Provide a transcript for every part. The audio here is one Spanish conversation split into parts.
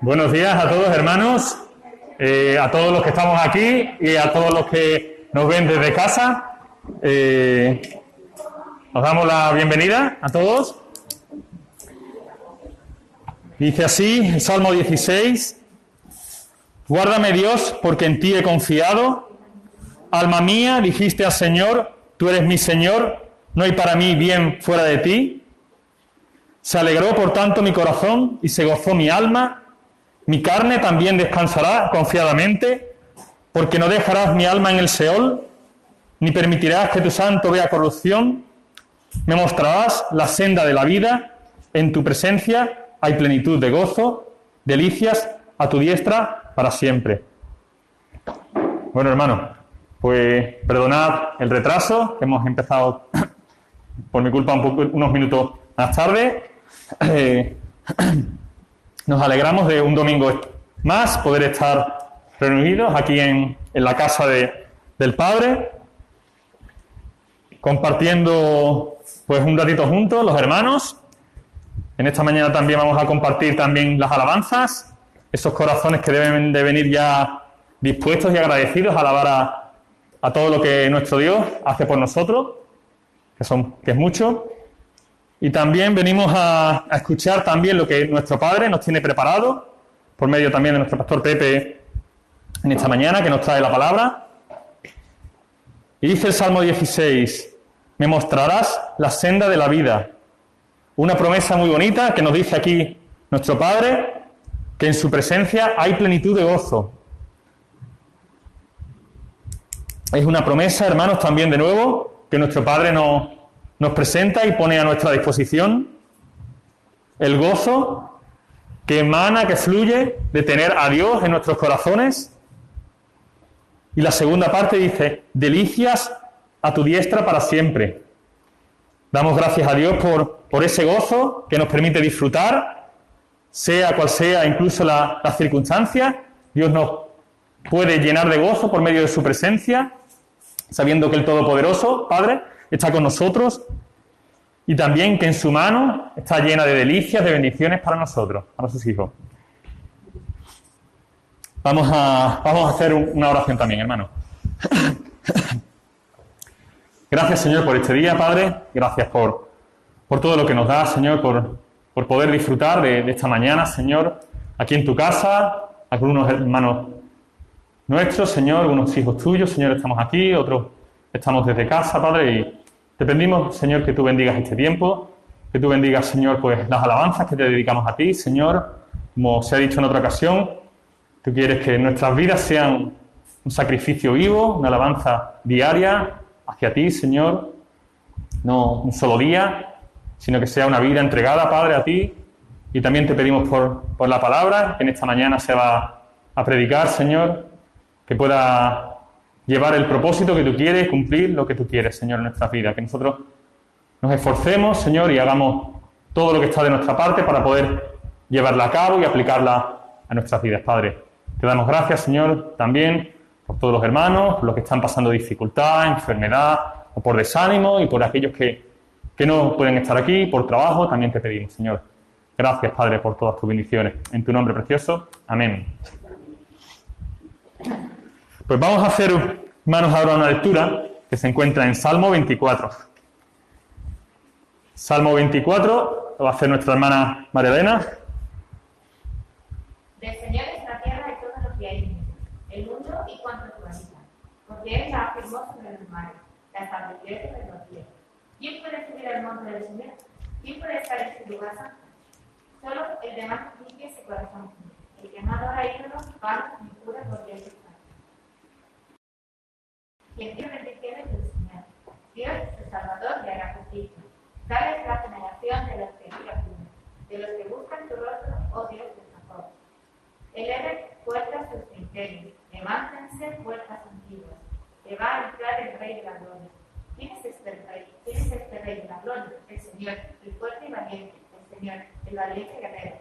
Buenos días a todos, hermanos, a todos los que estamos aquí y a todos los que nos ven desde casa. Os damos la bienvenida a todos. Dice así el Salmo 16: Guárdame, Dios, porque en ti he confiado. Alma mía, dijiste al Señor, tú eres mi Señor, no hay para mí bien fuera de ti. Se alegró, por tanto, mi corazón y se gozó mi alma. Mi carne también descansará confiadamente, porque no dejarás mi alma en el Seol, ni permitirás que tu santo vea corrupción. Me mostrarás la senda de la vida, en tu presencia hay plenitud de gozo, delicias a tu diestra para siempre. Bueno, hermano, pues perdonad el retraso, que hemos empezado por mi culpa unos minutos más tarde. Nos alegramos de un domingo más poder estar reunidos aquí en la casa del Padre, compartiendo pues un ratito juntos los hermanos. En esta mañana también vamos a compartir también las alabanzas, esos corazones que deben de venir ya dispuestos y agradecidos a alabar a todo lo que nuestro Dios hace por nosotros, que es mucho. Y también venimos a escuchar también lo que nuestro Padre nos tiene preparado, por medio también de nuestro pastor Pepe en esta mañana, que nos trae la palabra. Y dice el Salmo 16, me mostrarás la senda de la vida. Una promesa muy bonita que nos dice aquí nuestro Padre, que en su presencia hay plenitud de gozo. Es una promesa, hermanos, también de nuevo, que nuestro Padre nos presenta y pone a nuestra disposición. El gozo que emana, que fluye de tener a Dios en nuestros corazones. Y la segunda parte dice, delicias a tu diestra para siempre. Damos gracias a Dios por ese gozo que nos permite disfrutar, sea cual sea incluso las circunstancias. Dios nos puede llenar de gozo por medio de su presencia, sabiendo que el Todopoderoso, Padre, está con nosotros, y también que en su mano está llena de delicias, de bendiciones para nosotros, para sus hijos. Vamos a hacer una oración también, hermano. Gracias, Señor, por este día, Padre. Gracias por todo lo que nos das, Señor, por poder disfrutar de esta mañana, Señor, aquí en tu casa, algunos hermanos nuestros, Señor, unos hijos tuyos, Señor, estamos aquí, otros estamos desde casa, Padre, y te pedimos, Señor, que tú bendigas este tiempo, que tú bendigas, Señor, pues las alabanzas que te dedicamos a ti, Señor. Como se ha dicho en otra ocasión, tú quieres que nuestras vidas sean un sacrificio vivo, una alabanza diaria hacia ti, Señor, no un solo día, sino que sea una vida entregada, Padre, a ti. Y también te pedimos por la palabra que en esta mañana se va a predicar, Señor, que pueda llevar el propósito que tú quieres, cumplir lo que tú quieres, Señor, en nuestras vidas. Que nosotros nos esforcemos, Señor, y hagamos todo lo que está de nuestra parte para poder llevarla a cabo y aplicarla a nuestras vidas, Padre. Te damos gracias, Señor, también por todos los hermanos, por los que están pasando dificultad, enfermedad o por desánimo, y por aquellos que no pueden estar aquí, por trabajo, también te pedimos, Señor. Gracias, Padre, por todas tus bendiciones. En tu nombre precioso. Amén. Pues vamos a hacer, hermanos, ahora una lectura que se encuentra en Salmo 24. Salmo 24 lo va a hacer nuestra hermana Marialena. Del Señor es la tierra y todo lo que hay en ella, el mundo y cuanto lo habita. Porque Él la afirmó sobre los mares, la estableció sobre los cielos. ¿Quién puede subir al monte del Señor? ¿Quién puede estar en su lugar santo? Solo el de más limpia su corazón. El que no adora ídolos, paga ni jura porque Él es. Quien Dios bendiciones del Señor, Dios es el Salvador de la justicia. Tal es la generación de los que viven, de los que buscan tu rostro, oh Dios de Jacob. Eleven puertas sus criterios, levántense puertas antiguas, te va a entrar el Rey de la gloria. ¿Quién es este Rey? ¿Quién es este Rey de la gloria? El Señor, el fuerte y valiente, el Señor, el valiente guerrero.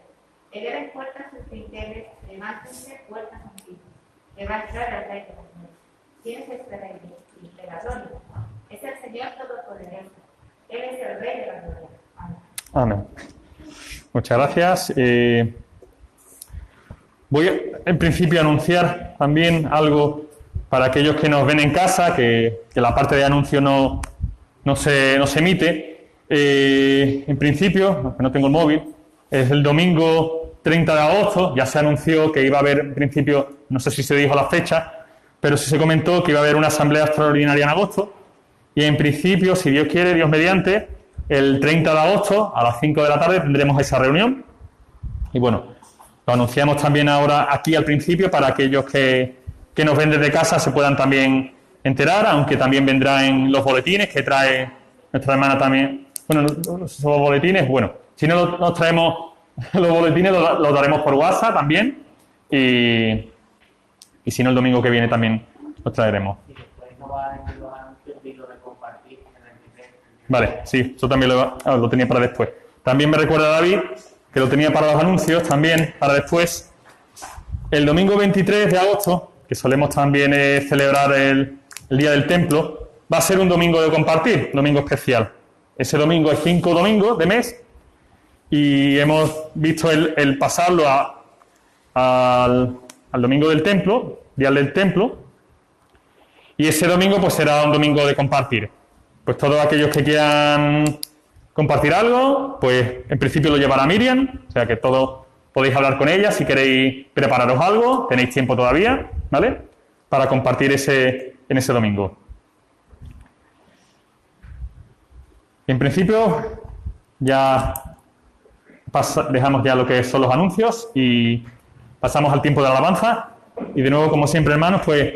Eleven puertas sus criterios, levántense puertas antiguas, te va a entrar el Rey de la gloria. ¿Quién es este Rey de la gloria? Es el Señor Todopoderoso. Él es el Rey de la gloria. Amén. Amén. Muchas gracias. Voy en principio a anunciar también algo para aquellos que nos ven en casa, que la parte de anuncio no se emite. En principio, aunque no tengo el móvil, es el domingo 30 de agosto, ya se anunció que iba a haber, en principio, no sé si se dijo la fecha, pero sí se comentó que iba a haber una asamblea extraordinaria en agosto, y en principio, si Dios quiere, Dios mediante, el 30 de agosto a las 5 de la tarde tendremos esa reunión. Y bueno, lo anunciamos también ahora aquí al principio para aquellos que nos ven desde casa se puedan también enterar, aunque también vendrá en los boletines que trae nuestra hermana también. Bueno, no sé si son los boletines, bueno, si no nos traemos los boletines, los daremos por WhatsApp también, y si no, el domingo que viene también los traeremos. Vale, sí, eso también lo tenía para después. También me recuerda David que lo tenía para los anuncios, también para después. El domingo 23 de agosto, que solemos también celebrar el Día del Templo, va a ser un domingo de compartir, domingo especial. Ese domingo es 5 domingos de mes y hemos visto el pasarlo al domingo del Templo, Día del Templo, y ese domingo pues será un domingo de compartir. Pues todos aquellos que quieran compartir algo, pues en principio lo llevará Miriam, o sea que todos podéis hablar con ella si queréis prepararos algo, tenéis tiempo todavía, ¿vale? Para compartir en ese domingo. En principio ya dejamos ya lo que son los anuncios y pasamos al tiempo de alabanza. Y de nuevo, como siempre, hermanos, pues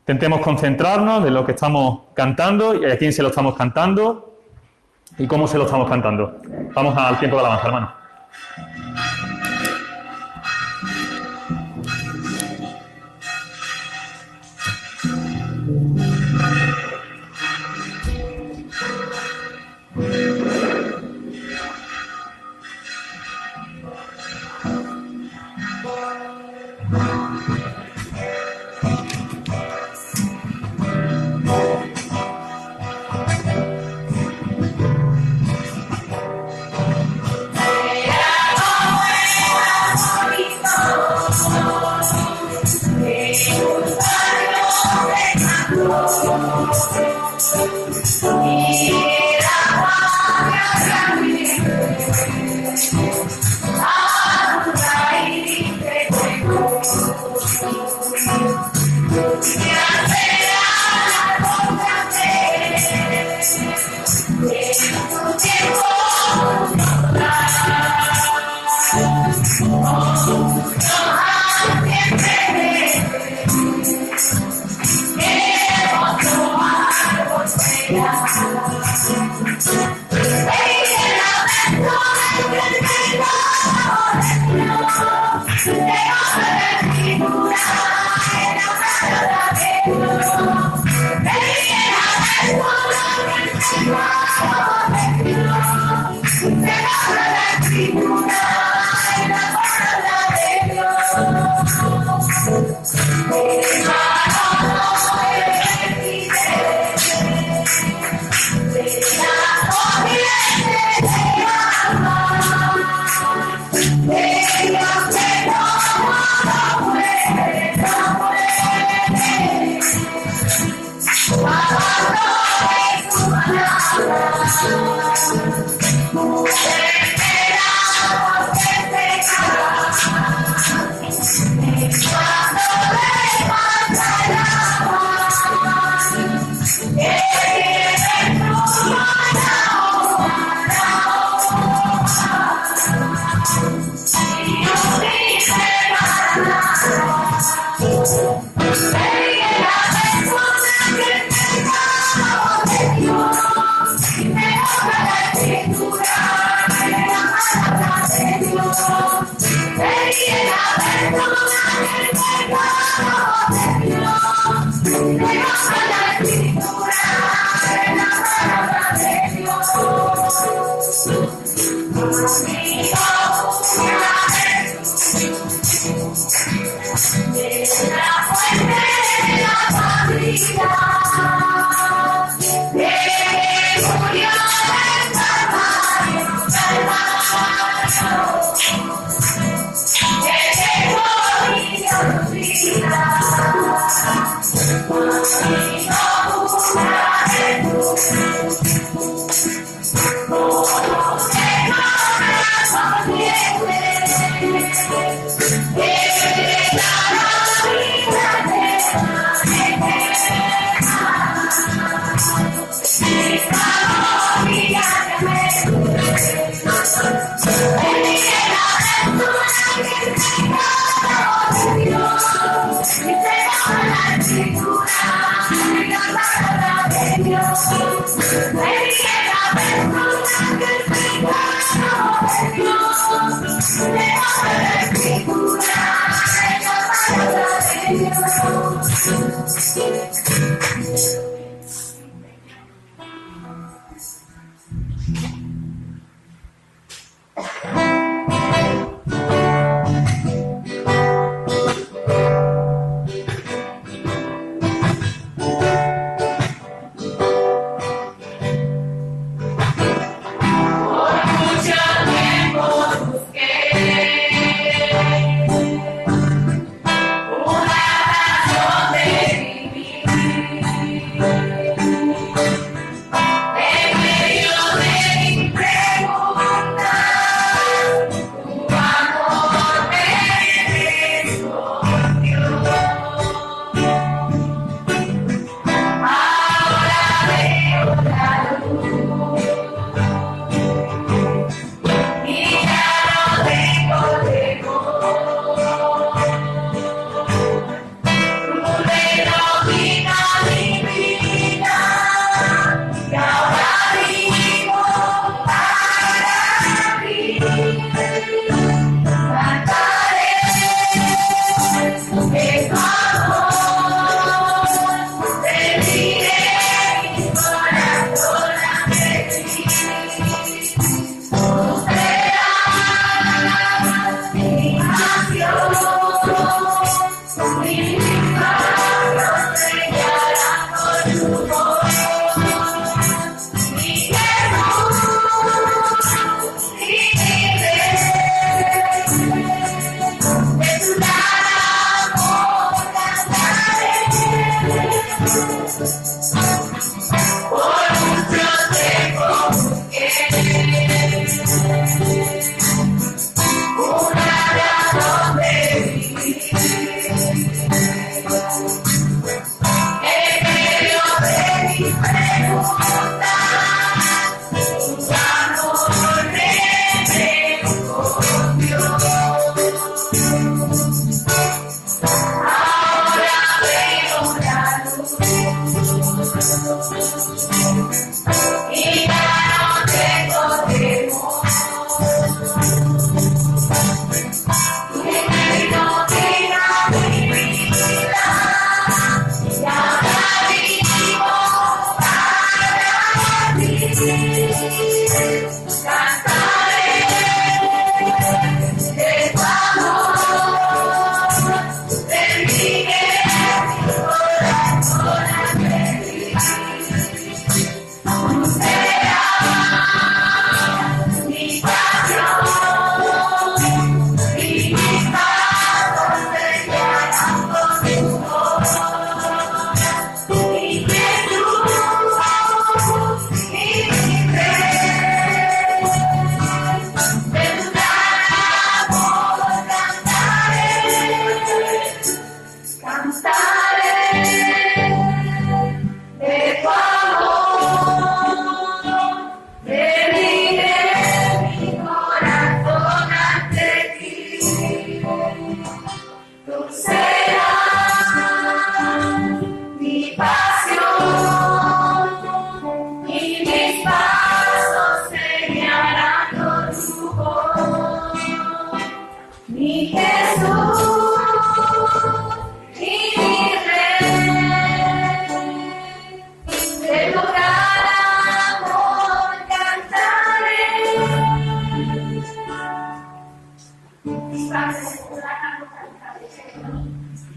intentemos concentrarnos de lo que estamos cantando y a quién se lo estamos cantando y cómo se lo estamos cantando. Vamos al tiempo de alabanza, hermano.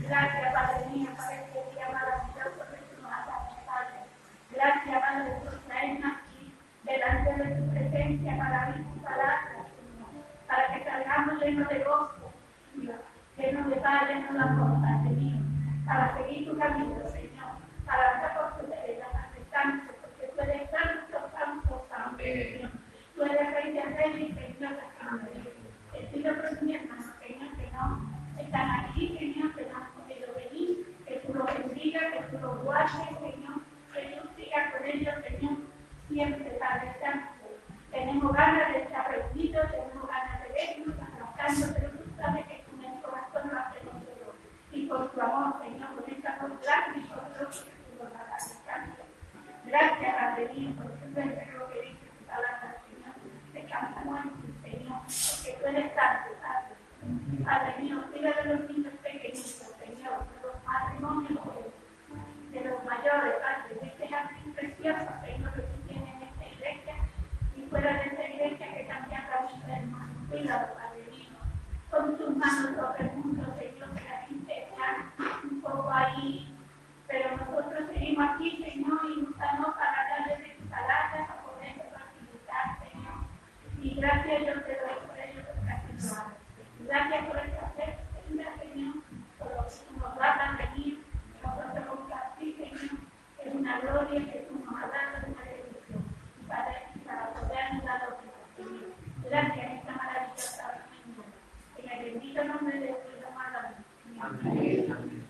Gracias, Padre mío, por siempre lo que dice tu palabra, Señor. Te cantamos, Señor. Buenas tardes, Padre. Padre mío, cuida de los niños pequeñitos, Señor, de los matrimonios, de los mayores, Padre, de este jardín precioso, Señor, que tú tienes en esta iglesia y fuera de esta iglesia que también habrá muchos hermanos. Cuídalo, Padre mío. Con tus manos sobre el mundo, Señor, que la gente está un poco ahí. Pero nosotros seguimos aquí, Señor, y usamos para darles de tus palabras, a poder participar, Señor. Y gracias, yo te doy por ello, que gracias por esta felicidad, Señor, por lo que nos va a venir, nosotros compartir, Señor, que es una gloria que tú nos has dado, una bendición, para poder ayudar a los demás. Gracias a esta maravillosa bendición. En el bendito nombre de Dios, amado. Amén. Amén.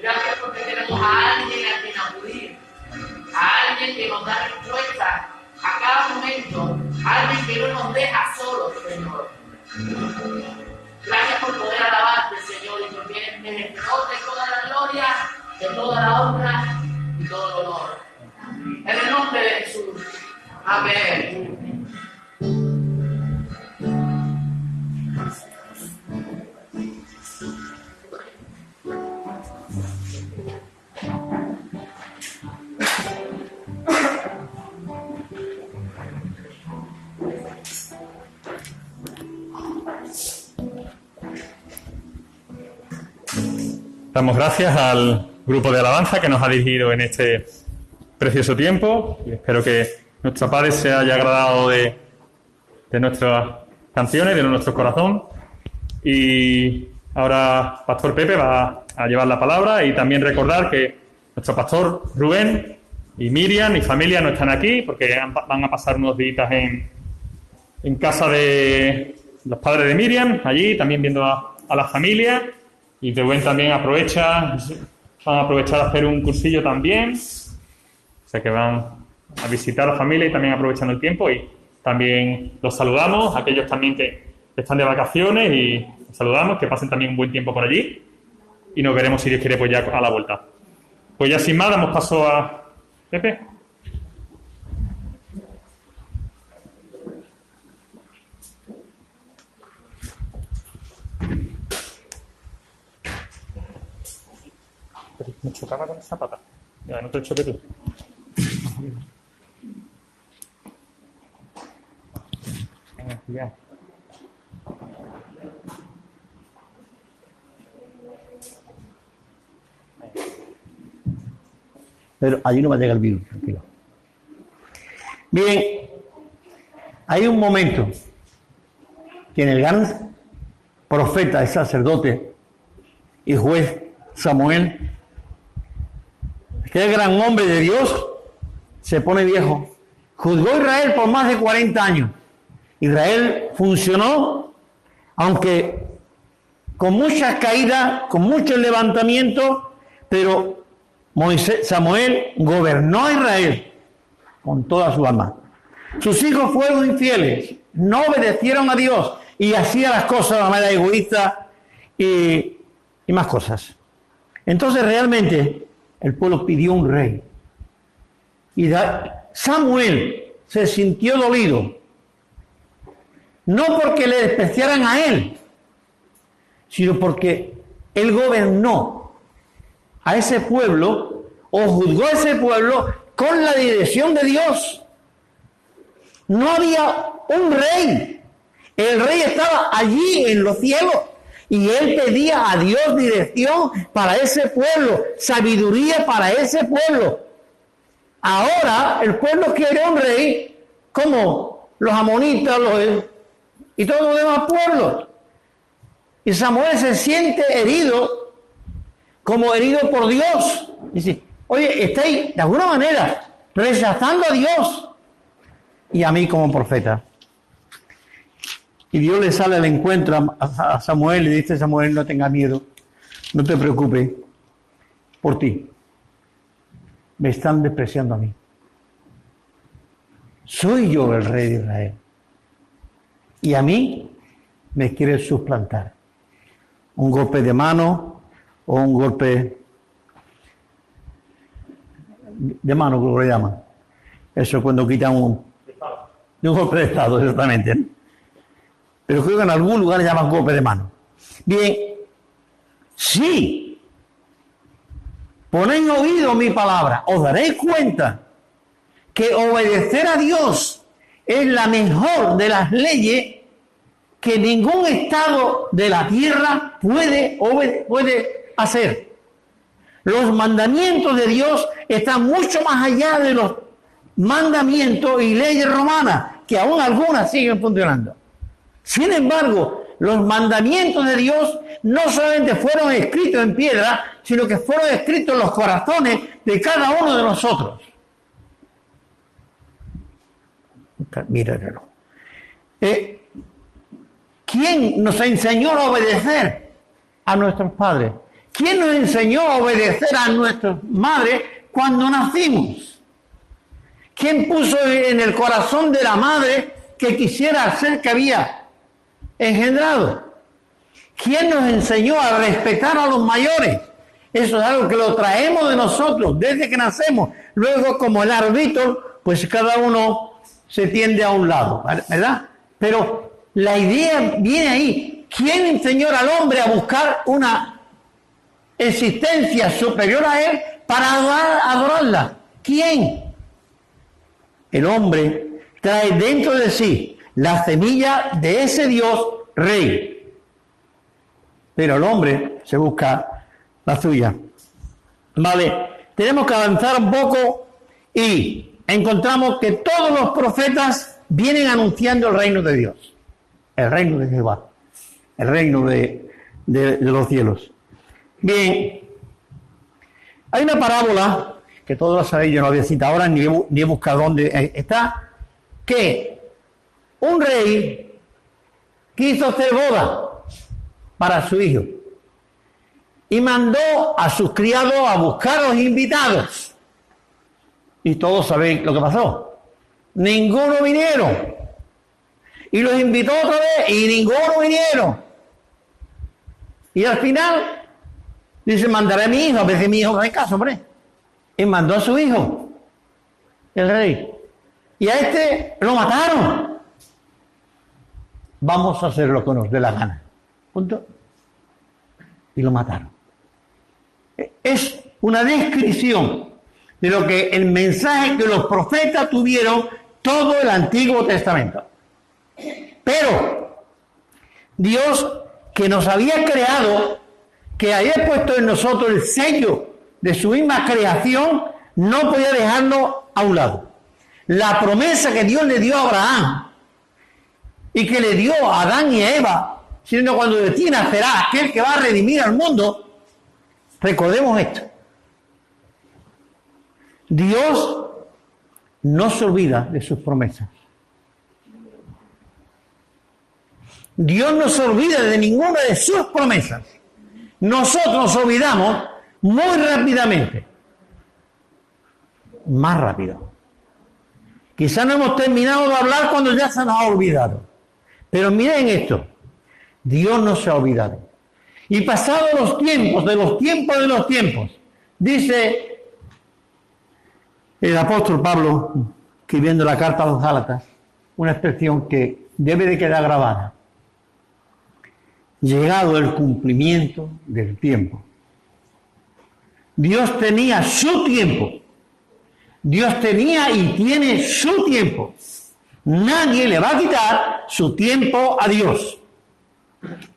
Gracias porque tenemos a alguien a quien acudir. En el nombre de Jesús. Amén. Damos gracias al grupo de alabanza que nos ha dirigido en este precioso tiempo y espero que nuestro Padre se haya agradado de nuestras canciones, de nuestro corazón. Y ahora Pastor Pepe va a llevar la palabra y también recordar que nuestro Pastor Rubén y Miriam y familia no están aquí porque van a pasar unos días en casa de los padres de Miriam, allí también viendo a la familia. Y Rubén también van a aprovechar a hacer un cursillo también. O sea que van a visitar a la familia y también aprovechan el tiempo. Y también los saludamos, aquellos también que están de vacaciones y los saludamos, que pasen también un buen tiempo por allí. Y nos veremos, si Dios quiere, pues ya a la vuelta. Pues ya sin más, damos paso a Pepe. Me chocaba con esa pata. Ya, no te choque tú. Ya. Pero ahí no va a llegar el virus, tranquilo. Miren, hay un momento que en el gran profeta, el sacerdote y juez Samuel, que el gran hombre de Dios, se pone viejo. Juzgó a Israel por más de 40 años. Israel funcionó, aunque con muchas caídas, con muchos levantamientos, pero Samuel gobernó a Israel con toda su alma. Sus hijos fueron infieles, no obedecieron a Dios y hacían las cosas de una manera egoísta y más cosas. Entonces realmente el pueblo pidió un rey. Y Samuel se sintió dolido. No porque le despreciaran a él, sino porque él gobernó a ese pueblo o juzgó a ese pueblo con la dirección de Dios. No había un rey. El rey estaba allí en los cielos. Y él pedía a Dios dirección para ese pueblo, sabiduría para ese pueblo. Ahora el pueblo quiere un rey como los amonitas y todos los demás pueblos. Y Samuel se siente herido, como herido por Dios. Dice, oye, estáis de alguna manera rechazando a Dios y a mí como profeta. Y Dios le sale al encuentro a Samuel y le dice, Samuel, no tengas miedo, no te preocupes por ti. Me están despreciando a mí. Soy yo el rey de Israel. Y a mí me quieren suplantar. Un golpe de mano o un golpe de mano, como lo llaman. Eso cuando quitan un golpe de estado, exactamente, ¿no? Pero creo que en algún lugar le llaman golpe de mano. Bien, sí, poned oído mi palabra, os daréis cuenta que obedecer a Dios es la mejor de las leyes que ningún estado de la tierra puede hacer. Los mandamientos de Dios están mucho más allá de los mandamientos y leyes romanas, que aún algunas siguen funcionando. Sin embargo, los mandamientos de Dios no solamente fueron escritos en piedra, sino que fueron escritos en los corazones de cada uno de nosotros. Mira el reloj. ¿Quién nos enseñó a obedecer a nuestros padres? ¿Quién nos enseñó a obedecer a nuestras madres cuando nacimos? ¿Quién puso en el corazón de la madre que quisiera hacer que había engendrado? ¿Quién nos enseñó a respetar a los mayores? Eso es algo que lo traemos de nosotros desde que nacemos. Luego, como el árbitro, pues cada uno se tiende a un lado, ¿verdad? Pero la idea viene ahí. ¿Quién enseñó al hombre a buscar una existencia superior a él para adorarla? ¿Quién? El hombre trae dentro de sí la semilla de ese Dios rey. Pero el hombre se busca la suya. Vale, tenemos que avanzar un poco y encontramos que todos los profetas vienen anunciando el reino de Dios, el reino de Jehová, el reino de los cielos. Bien, hay una parábola que todos lo sabéis, yo no la voy a citar ahora, ni he buscado dónde está, que un rey quiso hacer boda para su hijo y mandó a sus criados a buscar a los invitados. Y todos sabéis lo que pasó. Ninguno vinieron. Y los invitó otra vez y ninguno vinieron. Y al final dice, mandaré a mi hijo, a veces mi hijo no hay caso, hombre. Y mandó a su hijo, el rey. Y a este lo mataron. Vamos a hacer lo que nos dé la gana. Punto. Y lo mataron. Es una descripción de lo que el mensaje que los profetas tuvieron todo el Antiguo Testamento. Pero Dios, que nos había creado, que había puesto en nosotros el sello de su misma creación, no podía dejarnos a un lado. La promesa que Dios le dio a Abraham y que le dio a Adán y a Eva, sino cuando de ti nacerá aquel que va a redimir al mundo. Recordemos esto. Dios no se olvida de sus promesas. Dios no se olvida de ninguna de sus promesas. Nosotros nos olvidamos muy rápidamente. Más rápido. Quizás no hemos terminado de hablar cuando ya se nos ha olvidado. Pero miren esto. Dios no se ha olvidado. Y pasados los tiempos, de los tiempos, dice el apóstol Pablo, escribiendo la carta a los Gálatas, una expresión que debe de quedar grabada. Llegado el cumplimiento del tiempo. Dios tenía su tiempo. Dios tenía y tiene su tiempo. Nadie le va a quitar su tiempo a Dios.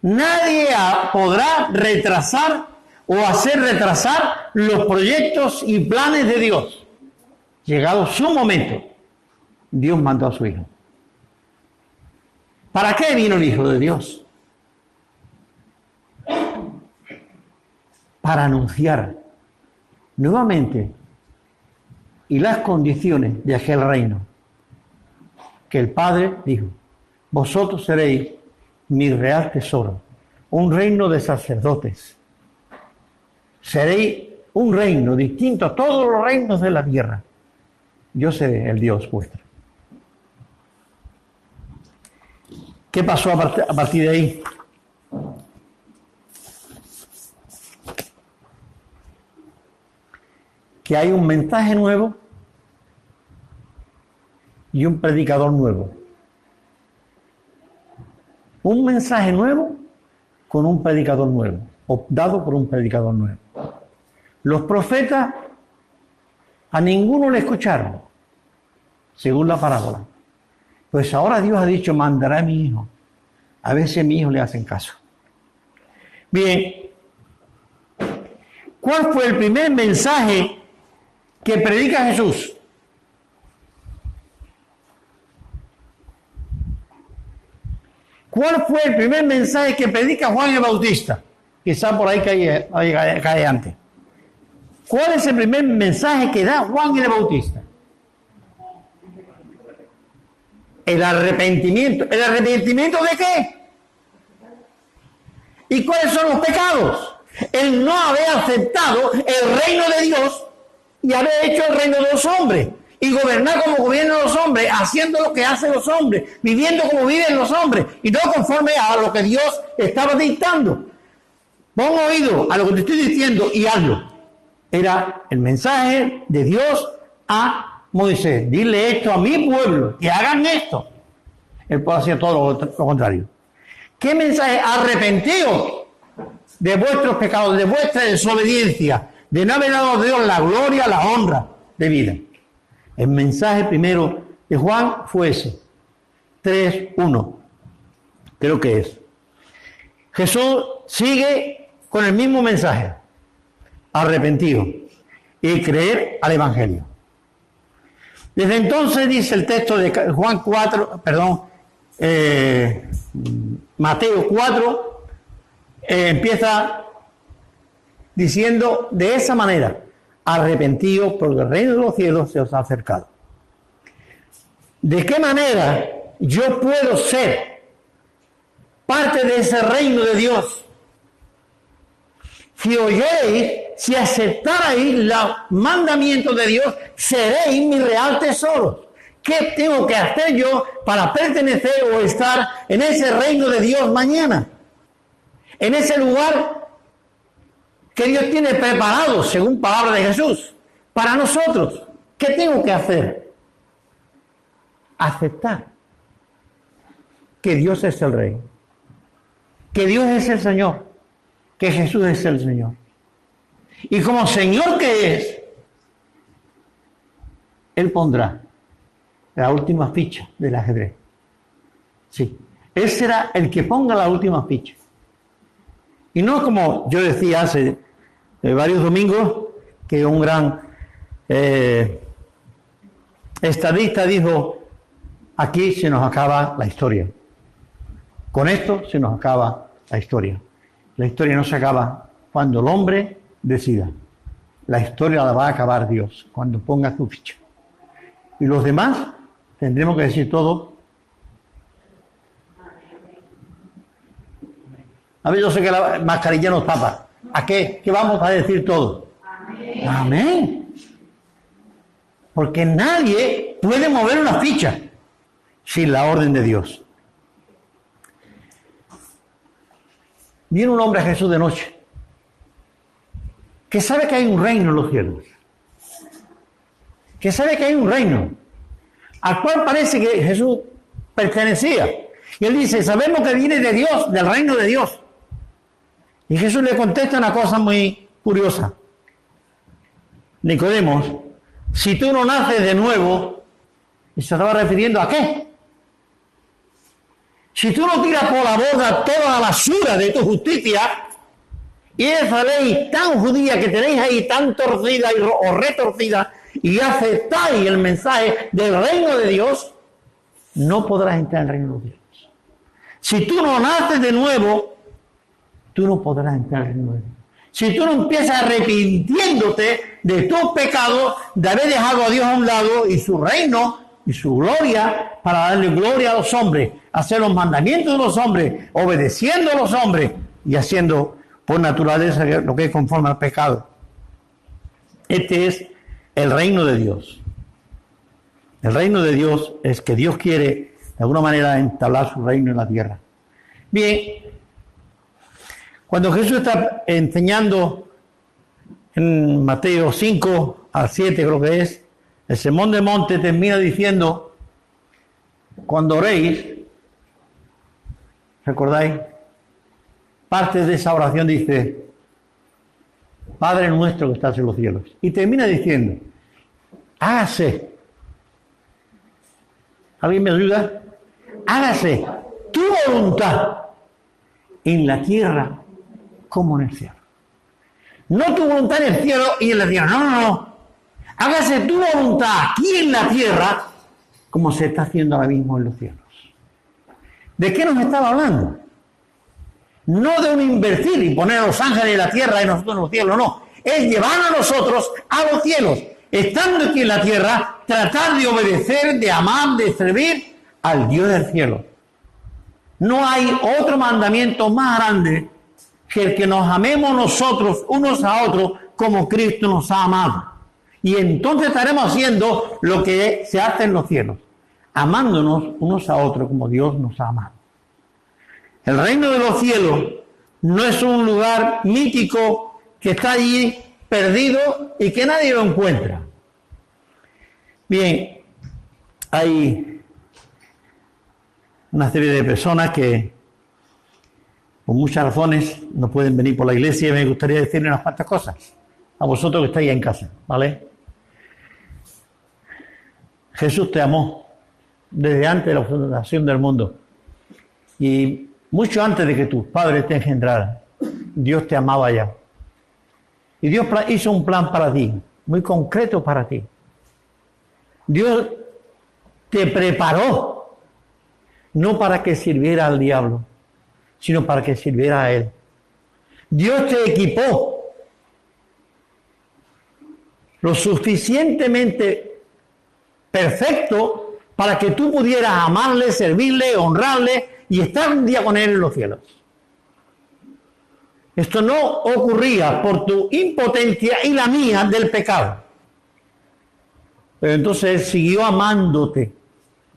Nadie podrá retrasar o hacer retrasar los proyectos y planes de Dios. Llegado su momento, Dios mandó a su Hijo. ¿Para qué vino el Hijo de Dios? Para anunciar nuevamente y las condiciones de aquel reino que el Padre dijo: vosotros seréis mi real tesoro, un reino de sacerdotes. Seréis un reino distinto a todos los reinos de la tierra. Yo seré el Dios vuestro. ¿Qué pasó a partir de ahí? Que hay un mensaje nuevo y un predicador nuevo. Un mensaje nuevo con un predicador nuevo, optado por un predicador nuevo. Los profetas a ninguno le escucharon, según la parábola. Pues ahora Dios ha dicho, mandará a mi hijo. A veces a mi hijo le hacen caso. Bien, ¿cuál fue el primer mensaje que predica Jesús? ¿Cuál fue el primer mensaje que predica Juan el Bautista? Quizá por ahí cae antes. ¿Cuál es el primer mensaje que da Juan el Bautista? El arrepentimiento. ¿El arrepentimiento de qué? ¿Y cuáles son los pecados? El no haber aceptado el reino de Dios y haber hecho el reino de los hombres. Y gobernar como gobiernan los hombres, haciendo lo que hacen los hombres, viviendo como viven los hombres, y no conforme a lo que Dios estaba dictando. Pon oído a lo que te estoy diciendo y hazlo. Era el mensaje de Dios a Moisés, dile esto a mi pueblo, que hagan esto. Él puede hacer todo lo contrario. ¿Qué mensaje? Arrepentidos de vuestros pecados, de vuestra desobediencia, de no haber dado a Dios la gloria, la honra de vida. El mensaje primero de Juan fue ese. 3:1. Creo que es. Jesús sigue con el mismo mensaje. Arrepentido y creer al Evangelio. Desde entonces dice el texto de Juan 4, perdón, Mateo 4, empieza diciendo de esa manera: arrepentidos porque el reino de los cielos se os ha acercado. ¿De qué manera yo puedo ser parte de ese reino de Dios? Si oyereis, si aceptarais los mandamientos de Dios, seréis mi real tesoro. ¿Qué tengo que hacer yo para pertenecer o estar en ese reino de Dios mañana? En ese lugar que Dios tiene preparado, según palabra de Jesús, para nosotros. ¿Qué tengo que hacer? Aceptar que Dios es el Rey, que Dios es el Señor, que Jesús es el Señor. Y como Señor que es, Él pondrá la última ficha del ajedrez. Sí, Él será el que ponga la última ficha. Y no como yo decía hace varios domingos, que un gran estadista dijo: aquí se nos acaba la historia. Con esto se nos acaba la historia. La historia no se acaba cuando el hombre decida. La historia la va a acabar Dios, cuando ponga su ficha. Y los demás tendremos que decir todo. A ver, yo sé que la mascarilla nos tapa. ¿A qué? ¿Qué vamos a decir todo? Amén. Amén. Porque nadie puede mover una ficha sin la orden de Dios. Viene un hombre a Jesús de noche, que sabe que hay un reino en los cielos, que sabe que hay un reino al cual parece que Jesús pertenecía. Y él dice: sabemos que viene de Dios, del reino de Dios. Y Jesús le contesta una cosa muy curiosa: Nicodemos, si tú no naces de nuevo, y se estaba refiriendo a qué. Si tú no tiras por la borda toda la basura de tu justicia y esa ley tan judía que tenéis ahí tan torcida o retorcida y aceptáis el mensaje del reino de Dios, no podrás entrar al reino de Dios. Si tú no naces de nuevo, tú no podrás entrar al reino de Dios. Si tú no empiezas arrepintiéndote de tus pecados, de haber dejado a Dios a un lado y su reino y su gloria para darle gloria a los hombres, hacer los mandamientos de los hombres, obedeciendo a los hombres y haciendo por naturaleza lo que es conforme al pecado. Este es el reino de Dios. El reino de Dios es que Dios quiere de alguna manera entablar su reino en la tierra. Bien, cuando Jesús está enseñando en Mateo 5 al 7 creo que es, el Sermón del Monte, termina diciendo: cuando oréis, ¿recordáis? Parte de esa oración dice: Padre nuestro que estás en los cielos. Y termina diciendo: hágase. ¿Alguien me ayuda? Hágase tu voluntad en la tierra como en el cielo. No tu voluntad en el cielo y en la tierra. No, no, no. Hágase tu voluntad aquí en la tierra como se está haciendo ahora mismo en los cielos. ¿De qué nos estaba hablando? No de un invertir y poner a los ángeles en la tierra y nosotros en los cielos, no. Es llevar a nosotros a los cielos. Estando aquí en la tierra, tratar de obedecer, de amar, de servir al Dios del cielo. No hay otro mandamiento más grande que el que nos amemos nosotros unos a otros como Cristo nos ha amado. Y entonces estaremos haciendo lo que se hace en los cielos, amándonos unos a otros como Dios nos ama. El reino de los cielos no es un lugar mítico que está allí perdido y que nadie lo encuentra. Bien, hay una serie de personas que por muchas razones no pueden venir por la iglesia y me gustaría decirles unas cuantas cosas a vosotros que estáis en casa, ¿vale? Jesús te amó desde antes de la fundación del mundo y mucho antes de que tus padres te engendraran. Dios te amaba ya y Dios hizo un plan para ti, muy concreto para ti. Dios te preparó no para que sirviera al diablo, sino para que sirviera a Él. Dios te equipó lo suficientemente perfecto para que tú pudieras amarle, servirle, honrarle y estar un día con Él en los cielos. Esto no ocurría por tu impotencia y la mía del pecado. Pero entonces Él siguió amándote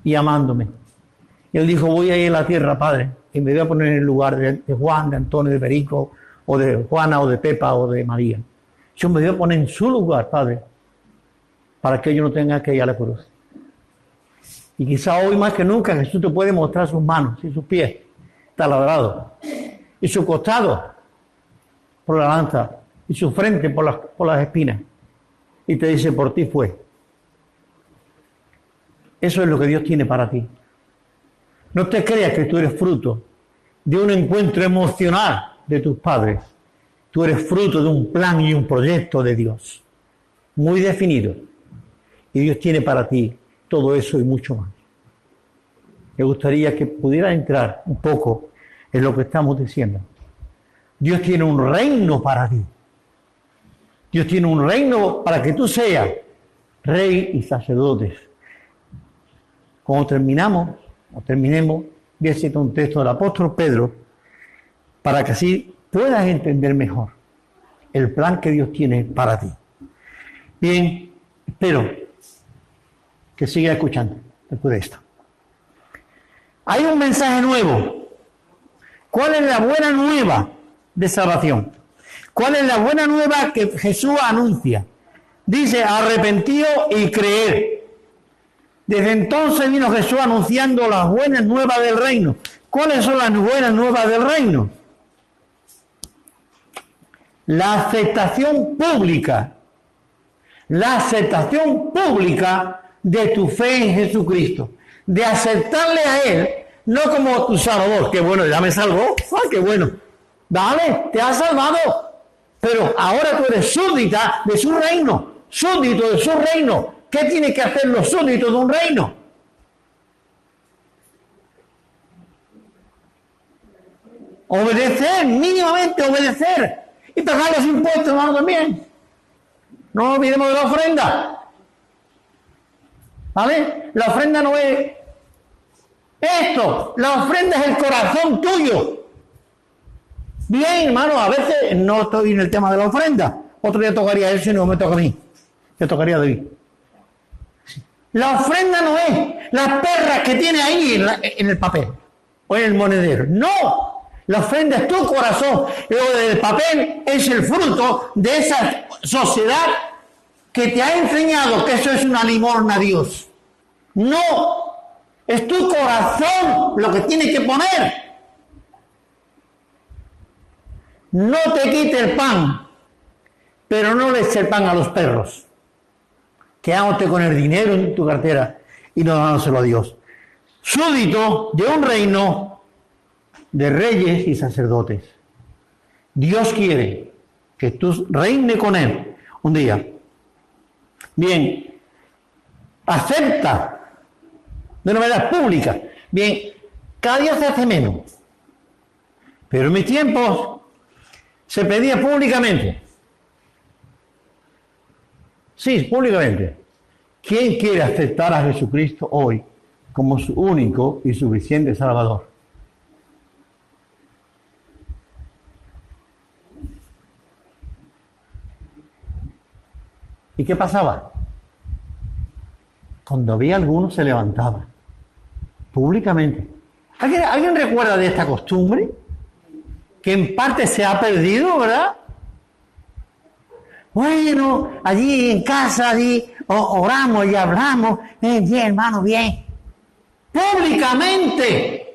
y amándome. Y Él dijo, voy a ir a la tierra, Padre, y me voy a poner en el lugar de Juan, de Antonio, de Perico, o de Juana, o de Pepa, o de María. Yo me voy a poner en su lugar, Padre, para que yo no tenga que ir a la cruz. Y quizá hoy más que nunca Jesús te puede mostrar sus manos y sus pies taladrados, y su costado por la lanza, y su frente por las espinas. Y te dice, por ti fue. Eso es lo que Dios tiene para ti. No te creas que tú eres fruto de un encuentro emocional de tus padres. Tú eres fruto de un plan y un proyecto de Dios, muy definido. Y Dios tiene para ti todo eso y mucho más. Me gustaría que pudieras entrar un poco en lo que estamos diciendo. Dios tiene un reino para ti. Dios tiene un reino para que tú seas rey y sacerdotes. Cuando terminemos, voy a citar un texto del apóstol Pedro para que así puedas entender mejor el plan que Dios tiene para ti. Bien, espero que sigas escuchando después de esto. Hay un mensaje nuevo. ¿Cuál es la buena nueva de salvación? ¿Cuál es la buena nueva que Jesús anuncia? Dice, arrepentido y creer. Desde entonces vino Jesús anunciando las buenas nuevas del reino. ¿Cuáles son las buenas nuevas del reino? La aceptación pública. La aceptación pública de tu fe en Jesucristo. De aceptarle a Él, no como tu salvador. Qué bueno, ya me salvó. ¡Ah, qué bueno! Vale, te ha salvado. Pero ahora tú eres súbdita de su reino. Súbdito de su reino. ¿Qué tienen que hacer los súbditos de un reino? Obedecer, mínimamente obedecer. Y pagar los impuestos, hermano, también. No nos olvidemos de la ofrenda. ¿Vale? La ofrenda no es esto. La ofrenda es el corazón tuyo. Bien, hermano, a veces no estoy en el tema de la ofrenda. Otro día tocaría eso y no me toca a mí. Yo tocaría a David. La ofrenda no es las perras que tiene ahí en el papel o en el monedero. No, la ofrenda es tu corazón. Lo del papel es el fruto de esa sociedad que te ha enseñado que eso es una limosna a Dios. No, es tu corazón lo que tienes que poner. No te quites el pan, pero no le eches el pan a los perros. Quedándote con el dinero en tu cartera y no dándoselo a Dios. Súbdito de un reino de reyes y sacerdotes. Dios quiere que tú reines con Él un día. Bien, acepta de una manera pública. Bien, cada día se hace menos. Pero en mis tiempos se pedía públicamente. Sí, públicamente. ¿Quién quiere aceptar a Jesucristo hoy como su único y suficiente Salvador? ¿Y qué pasaba? Cuando había alguno se levantaba, públicamente. ¿Alguien recuerda de esta costumbre? Que en parte se ha perdido, ¿verdad? Bueno, allí en casa, allí, oramos y hablamos, bien, hermano, bien. Públicamente.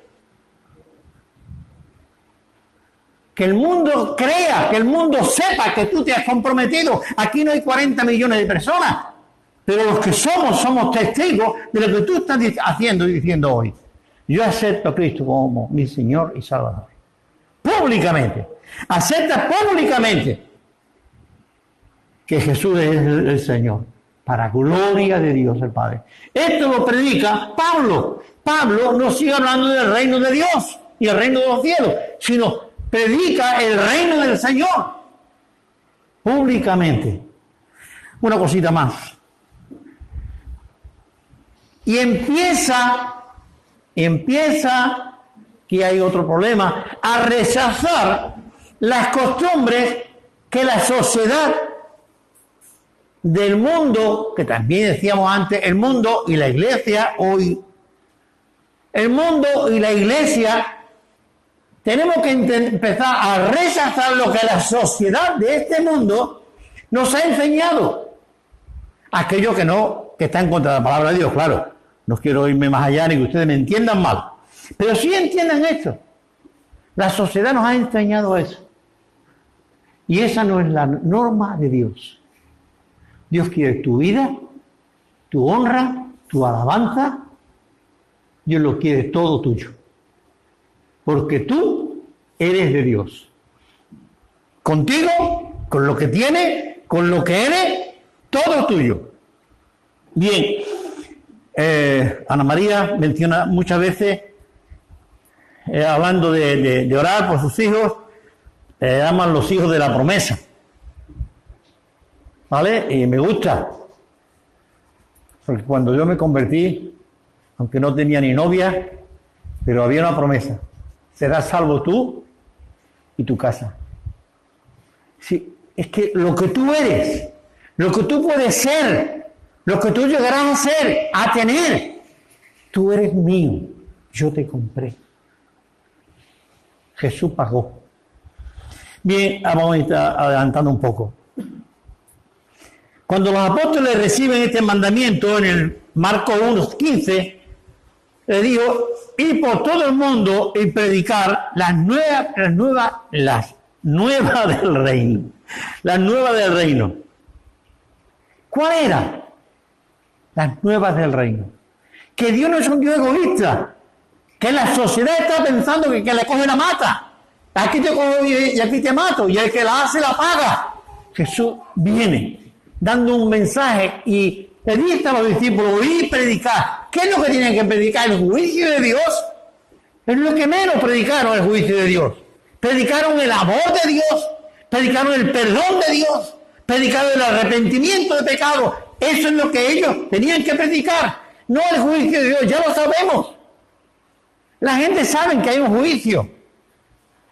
Que el mundo crea, que el mundo sepa que tú te has comprometido. Aquí no hay 40 millones de personas, pero los que somos, somos testigos de lo que tú estás haciendo y diciendo hoy. Yo acepto a Cristo como mi Señor y Salvador. Públicamente. Acepta públicamente que Jesús es el Señor, para gloria de Dios el Padre. Esto lo predica Pablo. Pablo no sigue hablando del reino de Dios y el reino de los cielos, sino predica el reino del Señor públicamente. Una cosita más. Y empieza, aquí hay otro problema, a rechazar las costumbres que la sociedad del mundo, que también decíamos antes, el mundo y la iglesia hoy, el mundo y la iglesia, tenemos que empezar a rechazar lo que la sociedad de este mundo nos ha enseñado. Aquello que no, que está en contra de la palabra de Dios, claro. No quiero irme más allá ni que ustedes me entiendan mal. Pero sí entiendan esto. La sociedad nos ha enseñado eso. Y esa no es la norma de Dios. Dios quiere tu vida, tu honra, tu alabanza. Dios lo quiere todo tuyo. Porque tú eres de Dios. Contigo, con lo que tienes, con lo que eres, todo tuyo. Bien. Ana María menciona muchas veces, hablando de orar por sus hijos, aman los hijos de la promesa, ¿vale? Y me gusta, porque cuando yo me convertí, aunque no tenía ni novia, pero había una promesa: serás salvo tú y tu casa. Sí, es que lo que tú eres, lo que tú puedes ser, lo que tú llegarás a ser, a tener, tú eres mío, yo te compré. Jesús pagó. Bien, vamos a ir adelantando un poco. Cuando los apóstoles reciben este mandamiento en el Marco 1:15, le digo, ir por todo el mundo y predicar las nuevas del reino. Las nuevas del reino. ¿Cuál era? Las nuevas del reino. Que Dios no es un Dios egoísta. Que la sociedad está pensando que le coge la mata. Aquí te cojo y aquí te mato. Y el que la hace, la paga. Jesús viene dando un mensaje y le dice a los discípulos, ir y predicar. ¿Qué es lo que tienen que predicar? El juicio de Dios. Es lo que menos predicaron, el juicio de Dios. Predicaron el amor de Dios. Predicaron el perdón de Dios. Predicaron el arrepentimiento de pecado. Eso es lo que ellos tenían que predicar, no el juicio de Dios, ya lo sabemos. La gente sabe que hay un juicio,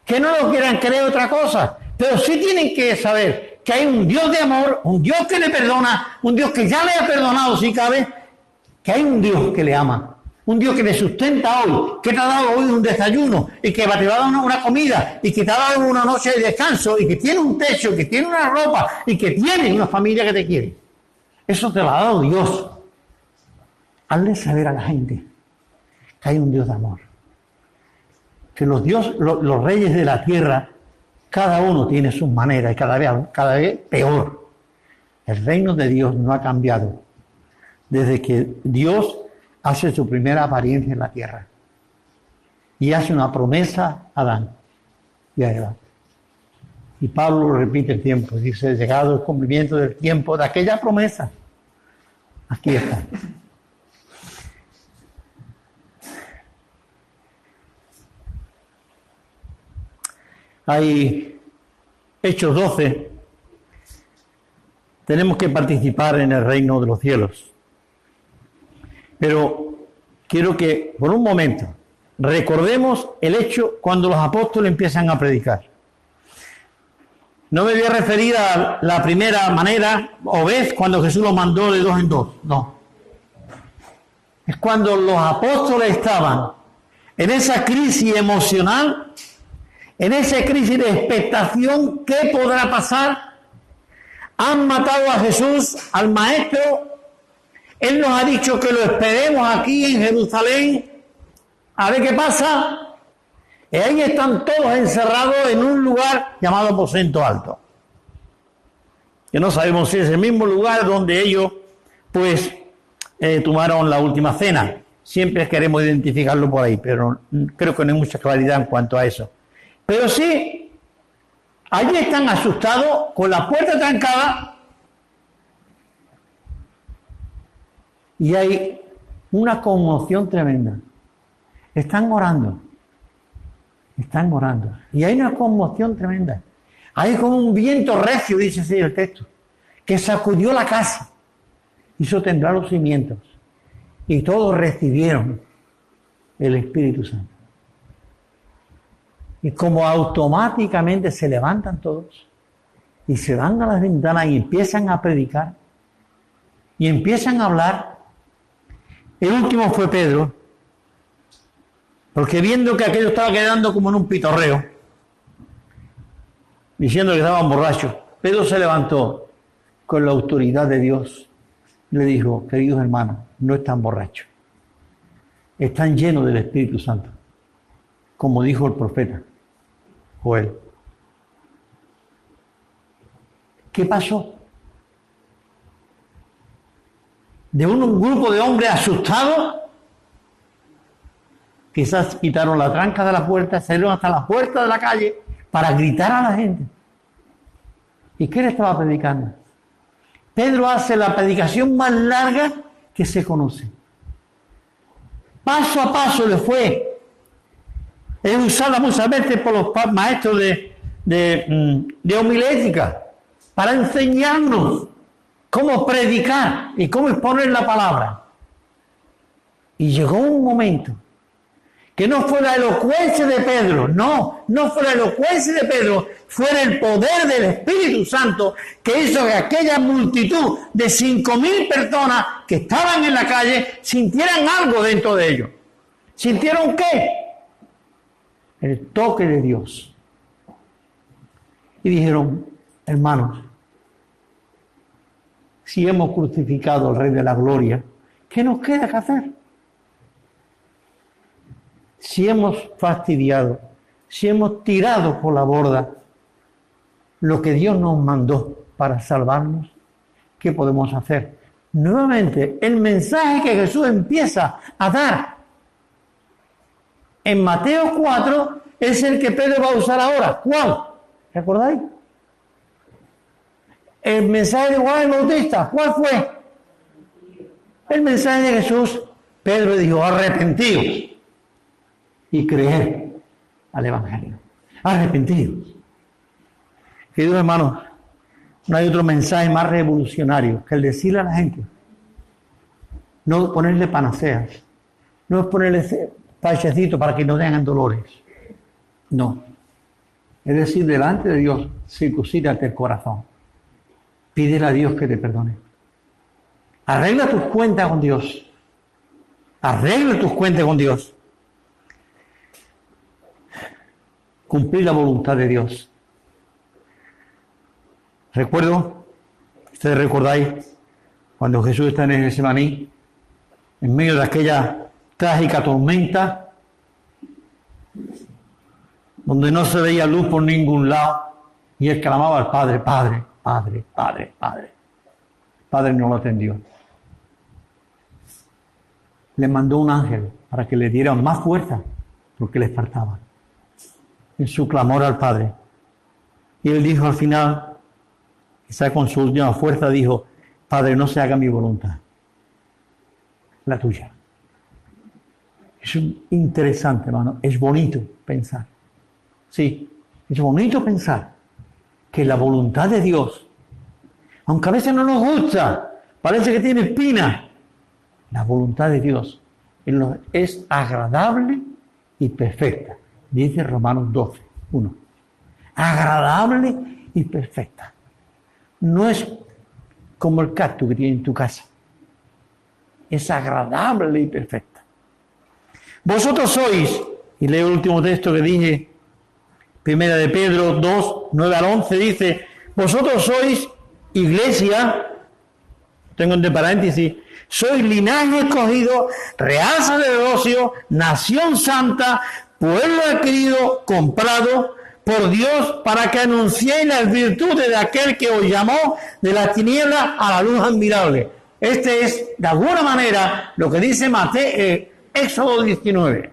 que no lo quieran creer otra cosa, pero sí tienen que saber que hay un Dios de amor, un Dios que le perdona, un Dios que ya le ha perdonado si cabe, que hay un Dios que le ama, un Dios que le sustenta hoy, que te ha dado hoy un desayuno y que te va a dar una comida y que te ha dado una noche de descanso y que tiene un techo, que tiene una ropa y que tiene una familia que te quiere. Eso te lo ha dado Dios. Hazle saber a la gente que hay un Dios de amor. Que los reyes de la tierra, cada uno tiene sus maneras y cada vez peor. El reino de Dios no ha cambiado desde que Dios hace su primera apariencia en la tierra. Y hace una promesa a Adán y a Eva. Y Pablo repite el tiempo, dice, llegado el cumplimiento del tiempo de aquella promesa. Aquí está. Hay Hechos 12. Tenemos que participar en el reino de los cielos. Pero quiero que por un momento recordemos el hecho cuando los apóstoles empiezan a predicar. No me voy a referir a la primera manera o vez cuando Jesús los mandó de dos en dos, no. Es cuando los apóstoles estaban en esa crisis emocional, en esa crisis de expectación, ¿qué podrá pasar? Han matado a Jesús, al maestro, Él nos ha dicho que lo esperemos aquí en Jerusalén, a ver qué pasa. Y ahí están todos encerrados en un lugar llamado aposento alto, que no sabemos si es el mismo lugar donde ellos, pues, tomaron la última cena. Siempre queremos identificarlo por ahí, pero creo que no hay mucha claridad en cuanto a eso. Pero sí, allí están asustados, con la puerta trancada, y hay una conmoción tremenda. Están orando, y hay una conmoción tremenda. Hay como un viento regio, dice así el texto, que sacudió la casa, hizo temblar los cimientos, y todos recibieron el Espíritu Santo. Y como automáticamente se levantan todos y se van a las ventanas y empiezan a predicar y empiezan a hablar. El último fue Pedro, porque viendo que aquello estaba quedando como en un pitorreo, diciendo que estaban borrachos, Pedro se levantó con la autoridad de Dios. Le dijo: queridos hermanos, no están borrachos, están llenos del Espíritu Santo, como dijo el profeta Joel. ¿Qué pasó? De un grupo de hombres asustados, quizás quitaron la tranca de la puerta, salieron hasta la puerta de la calle para gritar a la gente. ¿Y qué le estaba predicando? Pedro hace la predicación más larga que se conoce. Paso a paso le fue. Es usada muchas veces por los maestros de homilética para enseñarnos cómo predicar y cómo exponer la palabra. Y llegó un momento que no fue la elocuencia de Pedro, no fue la elocuencia de Pedro, fue el poder del Espíritu Santo que hizo que aquella multitud de 5.000 personas que estaban en la calle sintieran algo dentro de ellos. ¿Sintieron qué? El toque de Dios. Y dijeron: hermanos, si hemos crucificado al Rey de la Gloria, ¿qué nos queda que hacer? Si hemos fastidiado, si hemos tirado por la borda lo que Dios nos mandó para salvarnos, ¿qué podemos hacer? Nuevamente, el mensaje que Jesús empieza a dar en Mateo 4 es el que Pedro va a usar ahora. ¿Cuál? ¿Recordáis? El mensaje de Juan el Bautista, ¿cuál fue? El mensaje de Jesús. Pedro dijo: arrepentidos y creer al Evangelio. Arrepentidos. Queridos hermanos, no hay otro mensaje más revolucionario que el decirle a la gente: no ponerle panaceas, no es ponerle parchecitos para que no tengan dolores. No. Es decir, delante de Dios, circuncídate el corazón. Pídele a Dios que te perdone. Arregla tus cuentas con Dios. Arregla tus cuentas con Dios. Cumplir la voluntad de Dios. Recuerdo, ustedes recordáis, cuando Jesús está en el Getsemaní, en medio de aquella trágica tormenta, donde no se veía luz por ningún lado, y él clamaba al Padre: Padre, Padre, Padre, Padre. El Padre no lo atendió. Le mandó un ángel para que le dieran más fuerza, porque les faltaba en su clamor al Padre. Y él dijo al final, quizá con su última fuerza, dijo: Padre, no se haga mi voluntad, la tuya. Es interesante, hermano, es bonito pensar. Sí, es bonito pensar que la voluntad de Dios, aunque a veces no nos gusta, parece que tiene espina, la voluntad de Dios es agradable y perfecta. Dice Romanos 12, 1. Agradable y perfecta. No es como el cactus que tiene en tu casa. Es agradable y perfecta. Vosotros sois, y leo el último texto que dije, primera de Pedro 2, 9 al 11, dice: vosotros sois iglesia tengo entre paréntesis, soy linaje escogido, real sacerdocio, nación santa, pueblo adquirido, comprado por Dios, para que anunciéis las virtudes de aquel que os llamó de las tinieblas a la luz admirable. Este es, de alguna manera, lo que dice Mateo, Éxodo 19.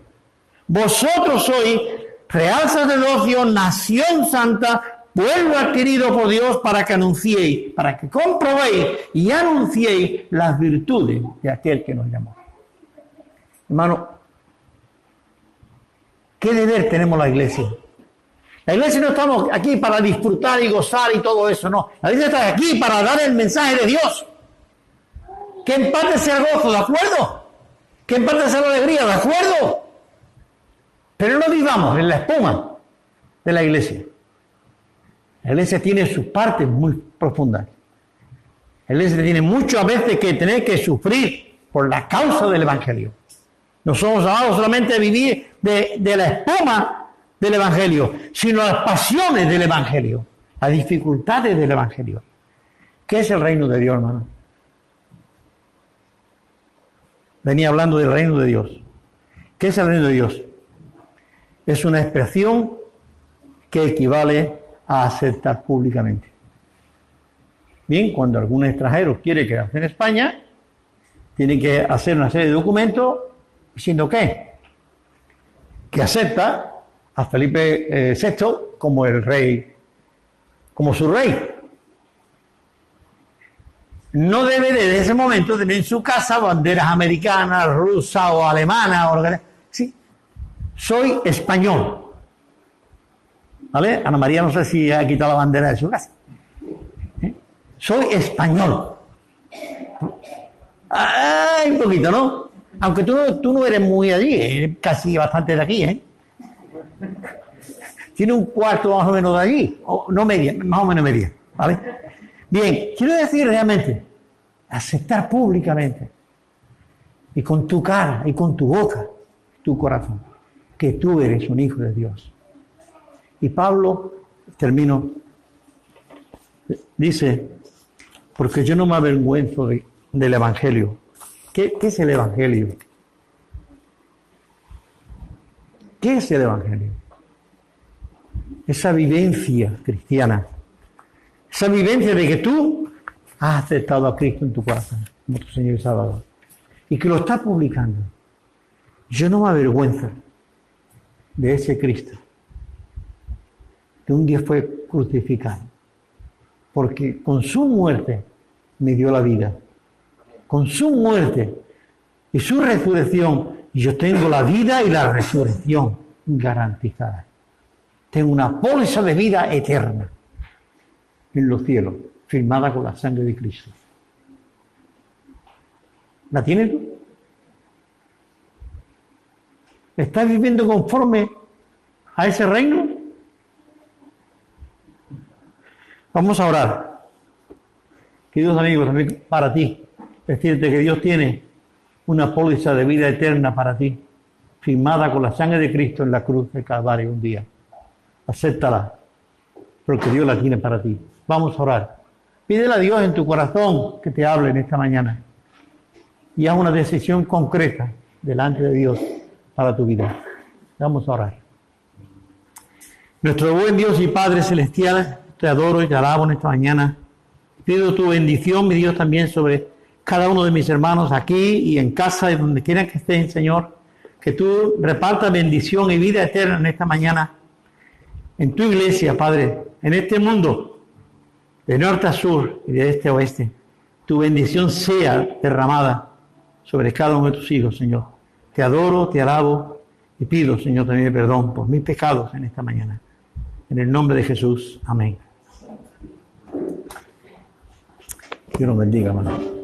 Vosotros sois real sacerdocio, nación santa, pueblo adquirido por Dios, para que anunciéis, para que comprobéis y anunciéis las virtudes de aquel que nos llamó. Hermano, ¿qué deber tenemos la iglesia? La iglesia no estamos aquí para disfrutar y gozar y todo eso, no. La iglesia está aquí para dar el mensaje de Dios. Que en parte sea el gozo, ¿de acuerdo? Que en parte sea la alegría, ¿de acuerdo? Pero no vivamos en la espuma de la iglesia. La iglesia tiene sus partes muy profundas. La iglesia tiene mucho a veces que tener que sufrir por la causa del evangelio. No somos llamados solamente a vivir de la espuma del evangelio, sino las pasiones del evangelio, las dificultades del evangelio. ¿Qué es el reino de Dios, hermano? Venía hablando del reino de Dios. ¿Qué es el reino de Dios? Es una expresión que equivale a aceptar públicamente. Bien, cuando algún extranjero quiere quedarse en España, tiene que hacer una serie de documentos diciendo que acepta a Felipe VI como el rey, como su rey. No debe desde ese momento tener en su casa banderas americanas, rusas o alemanas. Sí, soy español. ¿Vale? Ana María no sé si ha quitado la bandera de su casa. ¿Eh? Soy español. Un poquito, ¿no? Aunque tú no eres muy allí, eres casi bastante de aquí, ¿eh? Tiene un cuarto más o menos de allí, o no media, más o menos media, ¿vale? Bien, quiero decir realmente, aceptar públicamente, y con tu cara, y con tu boca, tu corazón, que tú eres un hijo de Dios. Y Pablo, termino, dice, porque yo no me avergüenzo del evangelio. ¿Qué es el evangelio? ¿Qué es el evangelio? Esa vivencia cristiana. Esa vivencia de que tú has aceptado a Cristo en tu corazón, como tu Señor y Salvador. Y que lo está publicando. Yo no me avergüenzo de ese Cristo, que un día fue crucificado. Porque con su muerte me dio la vida. Con su muerte y su resurrección, yo tengo la vida y la resurrección garantizada. Tengo una póliza de vida eterna en los cielos, firmada con la sangre de Cristo. ¿La tienes tú? ¿Estás viviendo conforme a ese reino? Vamos a orar. Queridos amigos, también para ti, decirte que Dios tiene una póliza de vida eterna para ti, firmada con la sangre de Cristo en la cruz de Calvario un día. Acéptala, porque Dios la tiene para ti. Vamos a orar. Pídele a Dios en tu corazón que te hable en esta mañana y haz una decisión concreta delante de Dios para tu vida. Vamos a orar. Nuestro buen Dios y Padre Celestial, te adoro y te alabo en esta mañana. Pido tu bendición, mi Dios, también sobre cada uno de mis hermanos aquí y en casa y donde quiera que estén, Señor, que tú repartas bendición y vida eterna en esta mañana, en tu iglesia, Padre, en este mundo, de norte a sur y de este a oeste. Tu bendición sea derramada sobre cada uno de tus hijos, Señor. Te adoro, te alabo y pido, Señor, también perdón por mis pecados en esta mañana. En el nombre de Jesús, amén. Dios los bendiga, hermano.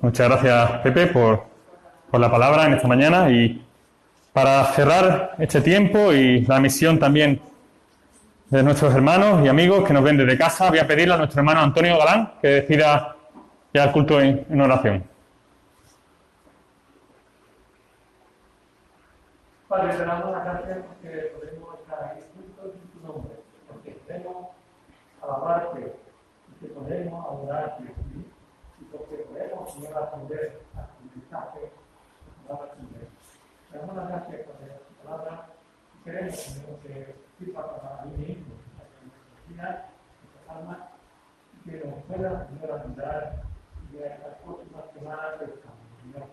Muchas gracias, Pepe, por la palabra en esta mañana. Y para cerrar este tiempo y la misión también de nuestros hermanos y amigos que nos ven desde casa, voy a pedirle a nuestro hermano Antonio Galán que decida ya el culto en oración. Padre, te damos las gracias porque podemos estar aquí juntos en tu nombre, porque podemos alabarte y que podemos adorarte. Porque podemos, Señor, atender a tu mensaje, a tu palabra. Le damos las gracias por tu palabra y queremos, Señor, que sirva para mí mismo, para que nuestras vidas, nuestras almas, y que nos pueda, Señor, ayudar y a las próximas semanas del cambio, Señor.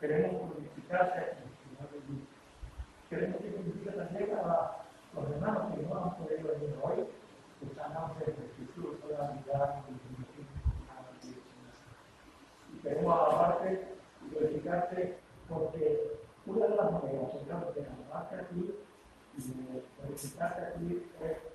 Queremos glorificarte a ti, Señor de Dios. Queremos que glorifiques también a los hermanos que no han podido venir hoy, que sanamos desde Jesús, pueda ayudar a queremos alabarte y glorificarte porque una de las maneras, Señor, de alabarte a ti y de glorificarte a ti es